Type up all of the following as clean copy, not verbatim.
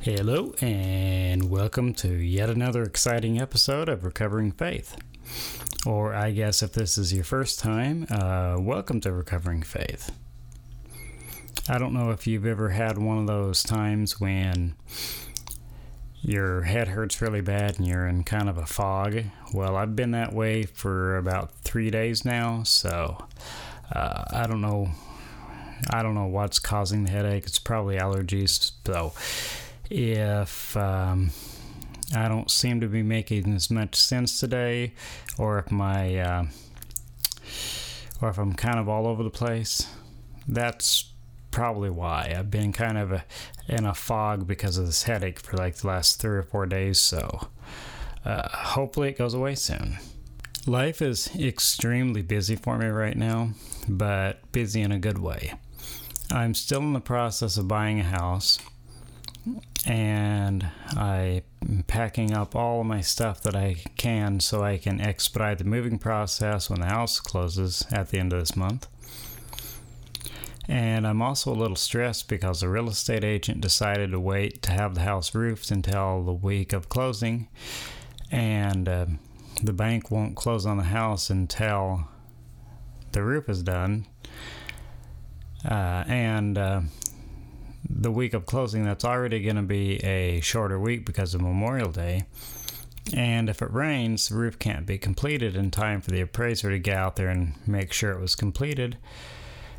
Hello, and welcome to yet another exciting episode of Recovering Faith. Or I guess if this is your first time, welcome to Recovering Faith. I don't know if you've ever had one of those times when your head hurts really bad and you're in kind of a fog. Well, I've been that way for about 3 days now, so I don't know what's causing the headache. It's probably allergies, so if I don't seem to be making as much sense today, or if my or if I'm kind of all over the place, that's probably why. I've been kind of in a fog because of this headache for like the last 3 or 4 days, so hopefully it goes away soon. Life is extremely busy for me right now, but busy in a good way. I'm still in the process of buying a house, and I'm packing up all of my stuff that I can so I can expedite the moving process when the house closes at the end of this month. And I'm also a little stressed because the real estate agent decided to wait to have the house roofed until the week of closing, and the bank won't close on the house until the roof is done, and the week of closing, that's already going to be a shorter week because of Memorial Day. And if it rains, the roof can't be completed in time for the appraiser to get out there and make sure it was completed.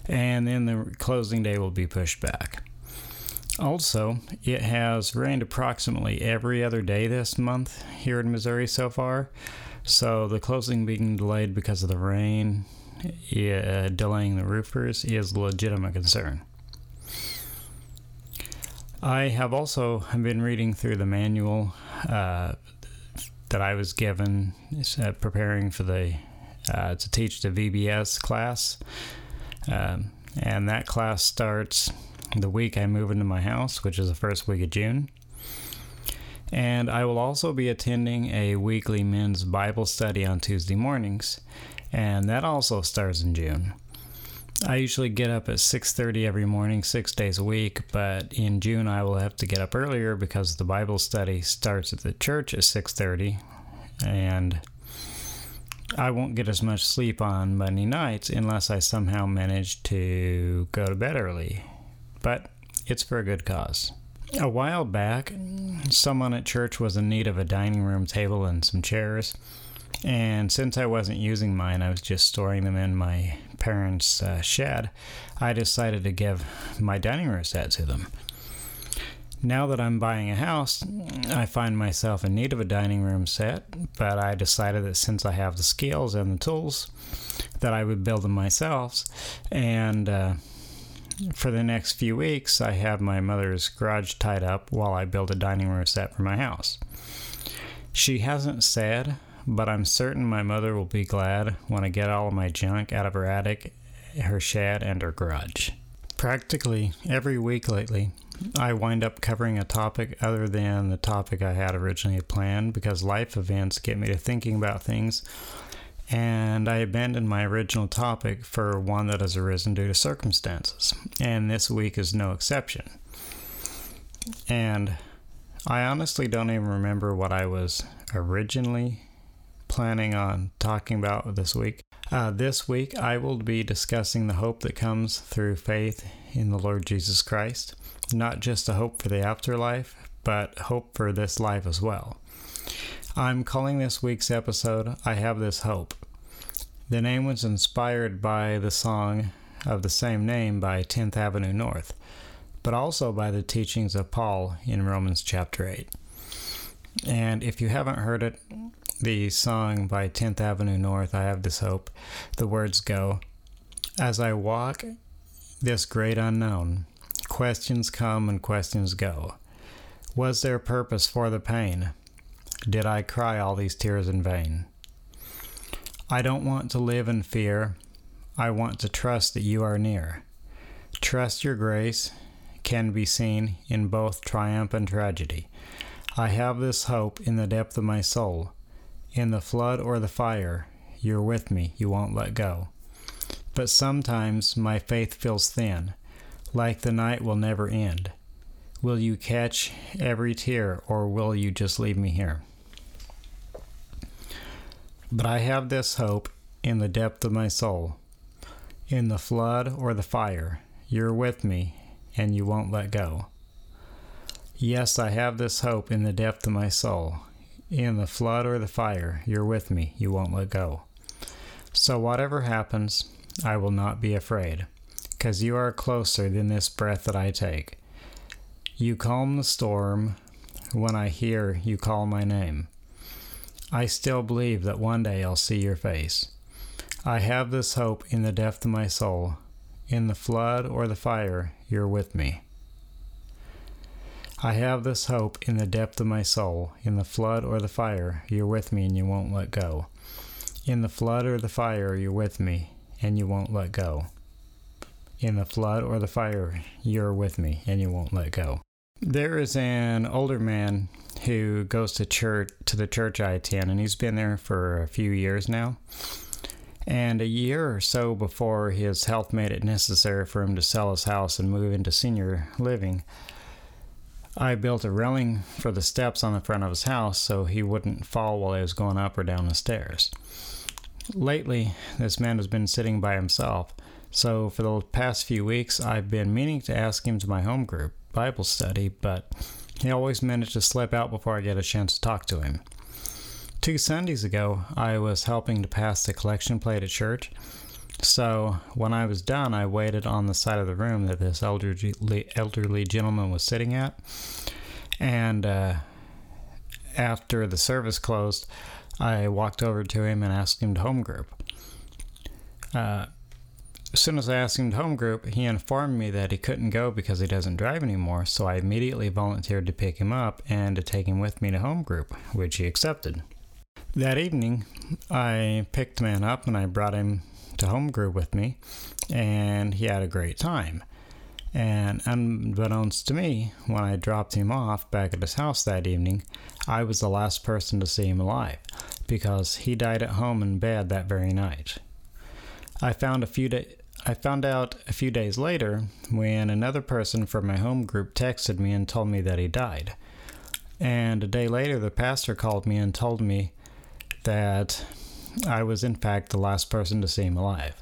And then the closing day will be pushed back. Also, it has rained approximately every other day this month here in Missouri so far. So the closing being delayed because of the rain, delaying the roofers, is a legitimate concern. I have also been reading through the manual that I was given preparing for the to teach the VBS class, and that class starts the week I move into my house, which is the first week of June. And I will also be attending a weekly men's Bible study on Tuesday mornings, and that also starts in June. I usually get up at 6:30 every morning, 6 days a week, but in June I will have to get up earlier because the Bible study starts at the church at 6:30, and I won't get as much sleep on Monday nights unless I somehow manage to go to bed early, but it's for a good cause. A while back, someone at church was in need of a dining room table and some chairs, and since I wasn't using mine, I was just storing them in my parents' shed, I decided to give my dining room set to them. Now that I'm buying a house, I find myself in need of a dining room set, but I decided that since I have the skills and the tools, that I would build them myself. And for the next few weeks, I have my mother's garage tied up while I build a dining room set for my house. She hasn't said, but I'm certain my mother will be glad when I get all of my junk out of her attic, her shed, and her garage. Practically every week lately, I wind up covering a topic other than the topic I had originally planned because life events get me to thinking about things, and I abandon my original topic for one that has arisen due to circumstances, and this week is no exception. And I honestly don't even remember what I was originally planning on talking about this week. This week, I will be discussing the hope that comes through faith in the Lord Jesus Christ. Not just a hope for the afterlife, but hope for this life as well. I'm calling this week's episode, I Have This Hope. The name was inspired by the song of the same name by 10th Avenue North, but also by the teachings of Paul in Romans chapter 8. And if you haven't heard it, the song by 10th Avenue North, I Have This Hope, the words go, "As I walk this great unknown, Questions come and questions go. Was there purpose for the pain? Did I cry all these tears in vain? I don't want to live in fear. I want to trust that you are near. Trust your grace can be seen in both triumph and tragedy. I have this hope in the depth of my soul. In the flood or the fire, you're with me, you won't let go. But sometimes my faith feels thin, like the night will never end. Will you catch every tear, or will you just leave me here? But I have this hope in the depth of my soul. In the flood or the fire, you're with me, and you won't let go. Yes, I have this hope in the depth of my soul. In the flood or the fire, you're with me, you won't let go. So whatever happens, I will not be afraid, 'cause you are closer than this breath that I take. You calm the storm when I hear you call my name. I still believe that one day I'll see your face. I have this hope in the depth of my soul. In the flood or the fire, you're with me. I have this hope in the depth of my soul. In the flood or the fire, you're with me and you won't let go. In the flood or the fire, you're with me and you won't let go. In the flood or the fire, you're with me and you won't let go. There is an older man who goes to the church I-10, and he's been there for a few years now. And a year or so before his health made it necessary for him to sell his house and move into senior living, I built a railing for the steps on the front of his house so he wouldn't fall while he was going up or down the stairs. Lately, this man has been sitting by himself, so for the past few weeks I've been meaning to ask him to my home group Bible study, but he always managed to slip out before I get a chance to talk to him. 2 Sundays ago, I was helping to pass the collection plate at church, so when I was done, I waited on the side of the room that this elderly gentleman was sitting at, and after the service closed, I walked over to him and asked him to home group. As soon as I asked him to home group, he informed me that he couldn't go because he doesn't drive anymore, so I immediately volunteered to pick him up and to take him with me to home group, which he accepted. That evening, I picked the man up and I brought him to home group with me, and he had a great time. And unbeknownst to me, when I dropped him off back at his house that evening, I was the last person to see him alive, because he died at home in bed that very night. I found out a few days later when another person from my home group texted me and told me that he died. And a day later, the pastor called me and told me that I was, in fact, the last person to see him alive.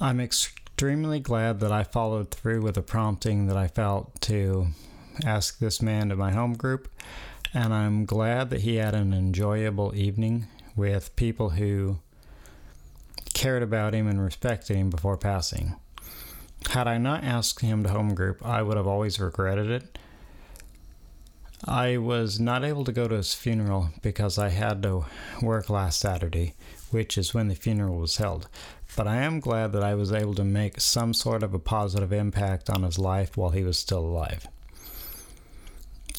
I'm extremely glad that I followed through with the prompting that I felt to ask this man to my home group, and I'm glad that he had an enjoyable evening with people who cared about him and respected him before passing. Had I not asked him to home group, I would have always regretted it. I was not able to go to his funeral because I had to work last Saturday, which is when the funeral was held, but I am glad that I was able to make some sort of a positive impact on his life while he was still alive.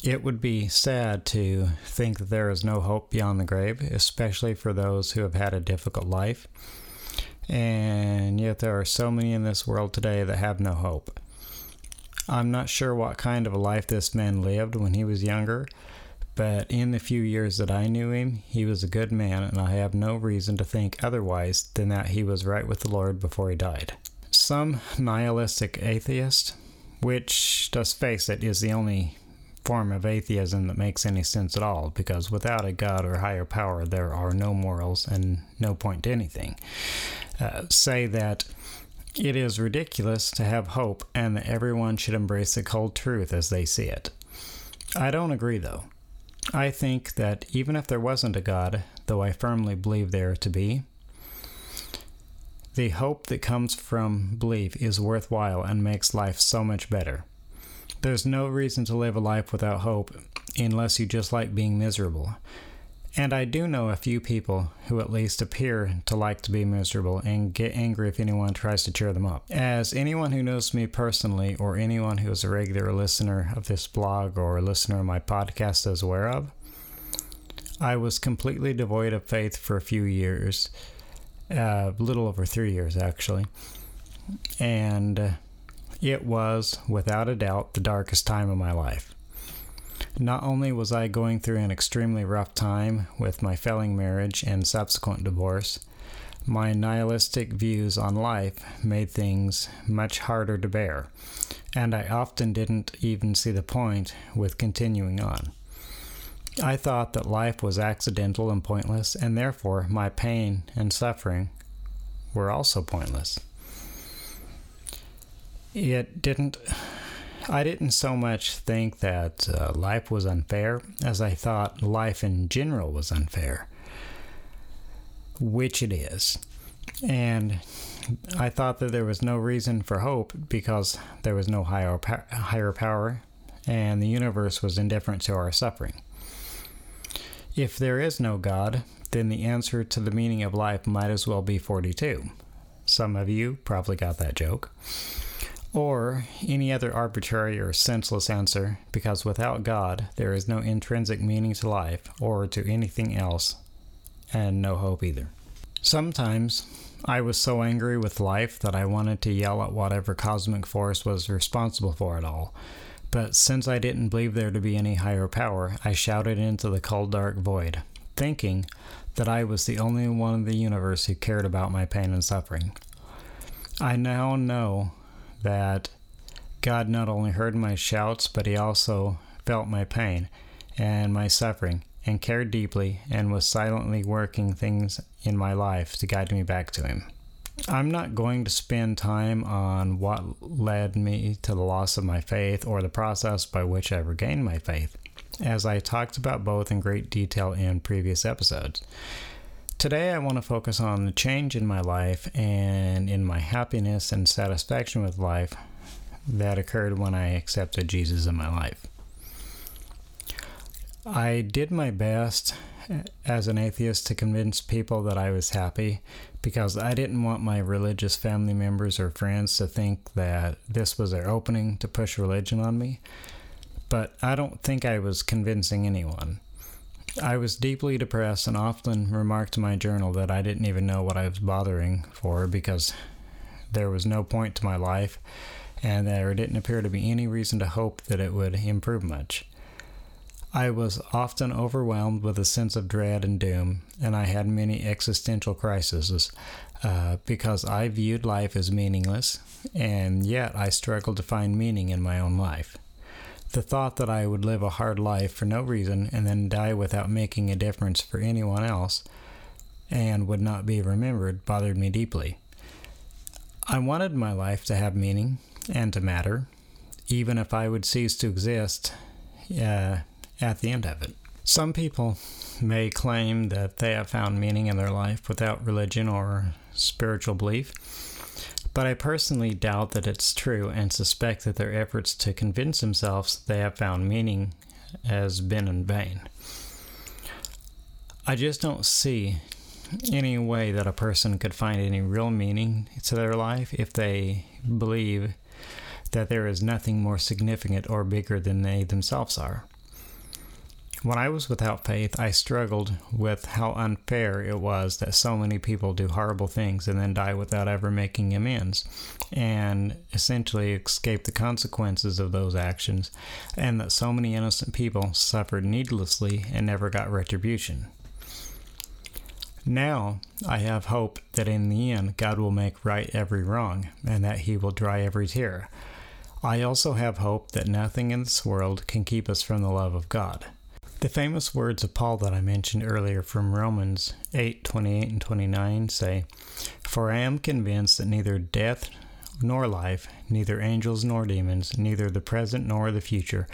It would be sad to think that there is no hope beyond the grave, especially for those who have had a difficult life. And yet there are so many in this world today that have no hope. I'm not sure what kind of a life this man lived when he was younger, but in the few years that I knew him, he was a good man, and I have no reason to think otherwise than that he was right with the Lord before he died. Some nihilistic atheist, which, let's face it, is the only form of atheism that makes any sense at all, because without a God or higher power, there are no morals and no point to anything, say that it is ridiculous to have hope and that everyone should embrace the cold truth as they see it. I don't agree, though. I think that even if there wasn't a God, though I firmly believe there to be, the hope that comes from belief is worthwhile and makes life so much better. There's no reason to live a life without hope unless you just like being miserable. And I do know a few people who at least appear to like to be miserable and get angry if anyone tries to cheer them up. As anyone who knows me personally, or anyone who is a regular listener of this blog or a listener of my podcast is aware of, I was completely devoid of faith for a few years, a little over 3 years actually, and it was, without a doubt, the darkest time of my life. Not only was I going through an extremely rough time with my failing marriage and subsequent divorce, my nihilistic views on life made things much harder to bear, and I often didn't even see the point with continuing on. I thought that life was accidental and pointless, and therefore my pain and suffering were also pointless. I didn't so much think that life was unfair as I thought life in general was unfair, which it is. And I thought that there was no reason for hope because there was no higher power, and the universe was indifferent to our suffering. If there is no God, then the answer to the meaning of life might as well be 42. Some of you probably got that joke. Or any other arbitrary or senseless answer, because without God, there is no intrinsic meaning to life or to anything else, and no hope either. Sometimes, I was so angry with life that I wanted to yell at whatever cosmic force was responsible for it all, but since I didn't believe there to be any higher power, I shouted into the cold, dark void, thinking that I was the only one in the universe who cared about my pain and suffering. I now know that God not only heard my shouts, but he also felt my pain and my suffering and cared deeply and was silently working things in my life to guide me back to him. I'm not going to spend time on what led me to the loss of my faith or the process by which I regained my faith, as I talked about both in great detail in previous episodes. Today, I want to focus on the change in my life and in my happiness and satisfaction with life that occurred when I accepted Jesus in my life. I did my best as an atheist to convince people that I was happy because I didn't want my religious family members or friends to think that this was their opening to push religion on me, but I don't think I was convincing anyone. I was deeply depressed and often remarked in my journal that I didn't even know what I was bothering for because there was no point to my life and there didn't appear to be any reason to hope that it would improve much. I was often overwhelmed with a sense of dread and doom, and I had many existential crises because I viewed life as meaningless, and yet I struggled to find meaning in my own life. The thought that I would live a hard life for no reason and then die without making a difference for anyone else and would not be remembered bothered me deeply. I wanted my life to have meaning and to matter, even if I would cease to exist at the end of it. Some people may claim that they have found meaning in their life without religion or spiritual belief, but I personally doubt that it's true and suspect that their efforts to convince themselves they have found meaning has been in vain. I just don't see any way that a person could find any real meaning to their life if they believe that there is nothing more significant or bigger than they themselves are. When I was without faith, I struggled with how unfair it was that so many people do horrible things and then die without ever making amends, and essentially escape the consequences of those actions, and that so many innocent people suffered needlessly and never got retribution. Now, I have hope that in the end, God will make right every wrong, and that he will dry every tear. I also have hope that nothing in this world can keep us from the love of God. The famous words of Paul that I mentioned earlier from Romans 8:28 and 29 say, "For I am convinced that neither death nor life, neither angels nor demons, neither the present nor the future,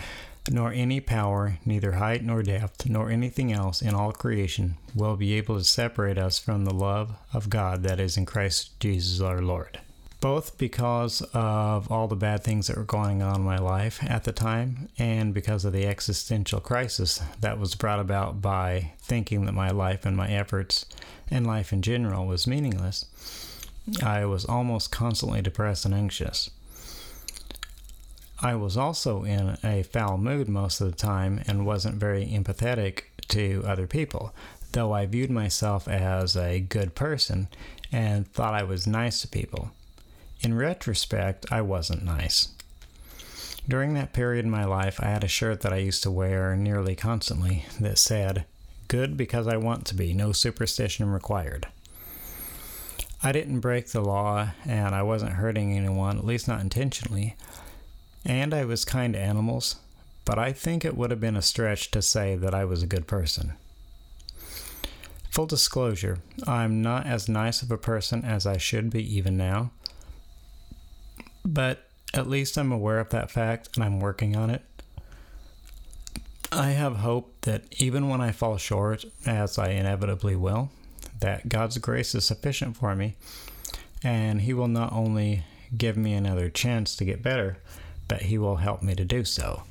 nor any power, neither height nor depth, nor anything else in all creation will be able to separate us from the love of God that is in Christ Jesus our Lord." both because of all the bad things that were going on in my life at the time and because of the existential crisis that was brought about by thinking that my life and my efforts and life in general was meaningless. I was almost constantly depressed and anxious. I was also in a foul mood most of the time and wasn't very empathetic to other people, though I viewed myself as a good person and thought I was nice to people. In retrospect, I wasn't nice. During that period in my life, I had a shirt that I used to wear nearly constantly that said, "Good because I want to be, no superstition required." I didn't break the law, and I wasn't hurting anyone, at least not intentionally, and I was kind to animals, but I think it would have been a stretch to say that I was a good person. Full disclosure, I'm not as nice of a person as I should be even now, but at least I'm aware of that fact and I'm working on it. I have hope that even when I fall short, as I inevitably will, that God's grace is sufficient for me, and He will not only give me another chance to get better, but He will help me to do so.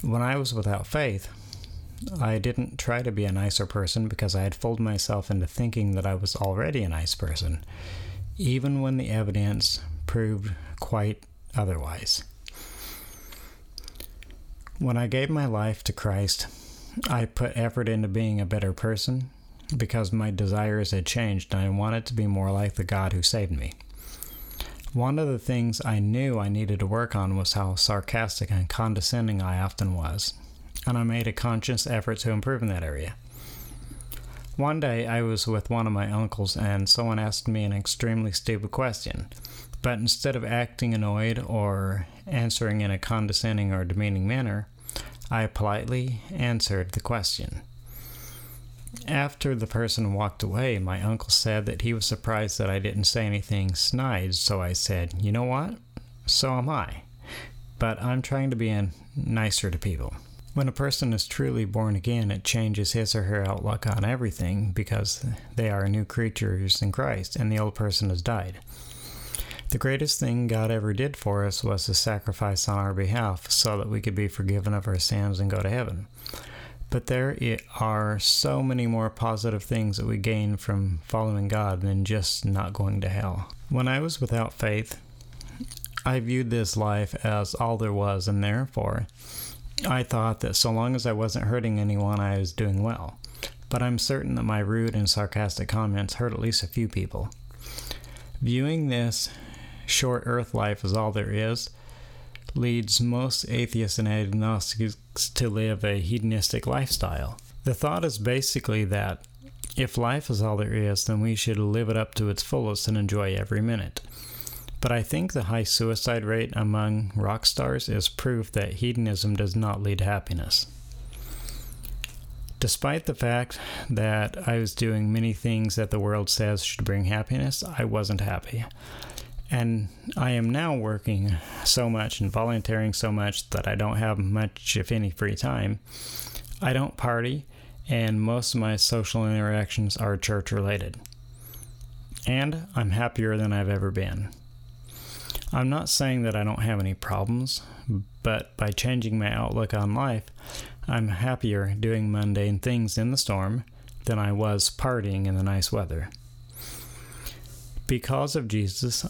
When I was without faith, I didn't try to be a nicer person because I had fooled myself into thinking that I was already a nice person, even when the evidence proved quite otherwise. When I gave my life to Christ, I put effort into being a better person because my desires had changed and I wanted to be more like the God who saved me. One of the things I knew I needed to work on was how sarcastic and condescending I often was, and I made a conscious effort to improve in that area. One day, I was with one of my uncles, and someone asked me an extremely stupid question, but instead of acting annoyed or answering in a condescending or demeaning manner, I politely answered the question. After the person walked away, my uncle said that he was surprised that I didn't say anything snide, so I said, "You know what? So am I, but I'm trying to be nicer to people." When a person is truly born again, it changes his or her outlook on everything because they are new creatures in Christ and the old person has died. The greatest thing God ever did for us was to sacrifice on our behalf so that we could be forgiven of our sins and go to heaven. But there are so many more positive things that we gain from following God than just not going to hell. When I was without faith, I viewed this life as all there was, and therefore, I thought that so long as I wasn't hurting anyone, I was doing well. But I'm certain that my rude and sarcastic comments hurt at least a few people. Viewing this short earth life as all there is leads most atheists and agnostics to live a hedonistic lifestyle. The thought is basically that if life is all there is, then we should live it up to its fullest and enjoy every minute. But I think the high suicide rate among rock stars is proof that hedonism does not lead to happiness. Despite the fact that I was doing many things that the world says should bring happiness, I wasn't happy. And I am now working so much and volunteering so much that I don't have much, if any, free time. I don't party, and most of my social interactions are church-related. And I'm happier than I've ever been. I'm not saying that I don't have any problems, but by changing my outlook on life, I'm happier doing mundane things in the storm than I was partying in the nice weather. Because of Jesus,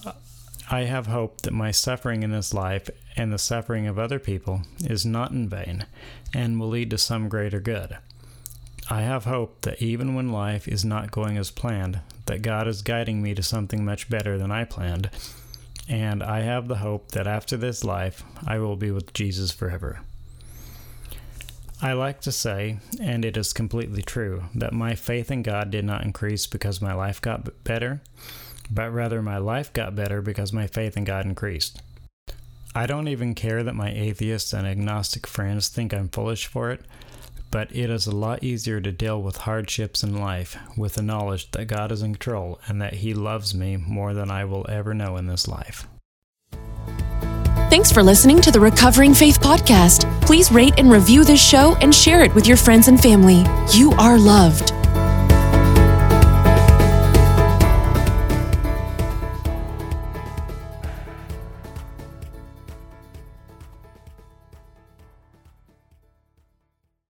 I have hope that my suffering in this life and the suffering of other people is not in vain and will lead to some greater good. I have hope that even when life is not going as planned, that God is guiding me to something much better than I planned, and I have the hope that after this life, I will be with Jesus forever. I like to say, and it is completely true, that my faith in God did not increase because my life got better, but rather my life got better because my faith in God increased. I don't even care that my atheist and agnostic friends think I'm foolish for it, but it is a lot easier to deal with hardships in life with the knowledge that God is in control and that He loves me more than I will ever know in this life. Thanks for listening to the Recovering Faith Podcast. Please rate and review this show and share it with your friends and family. You are loved.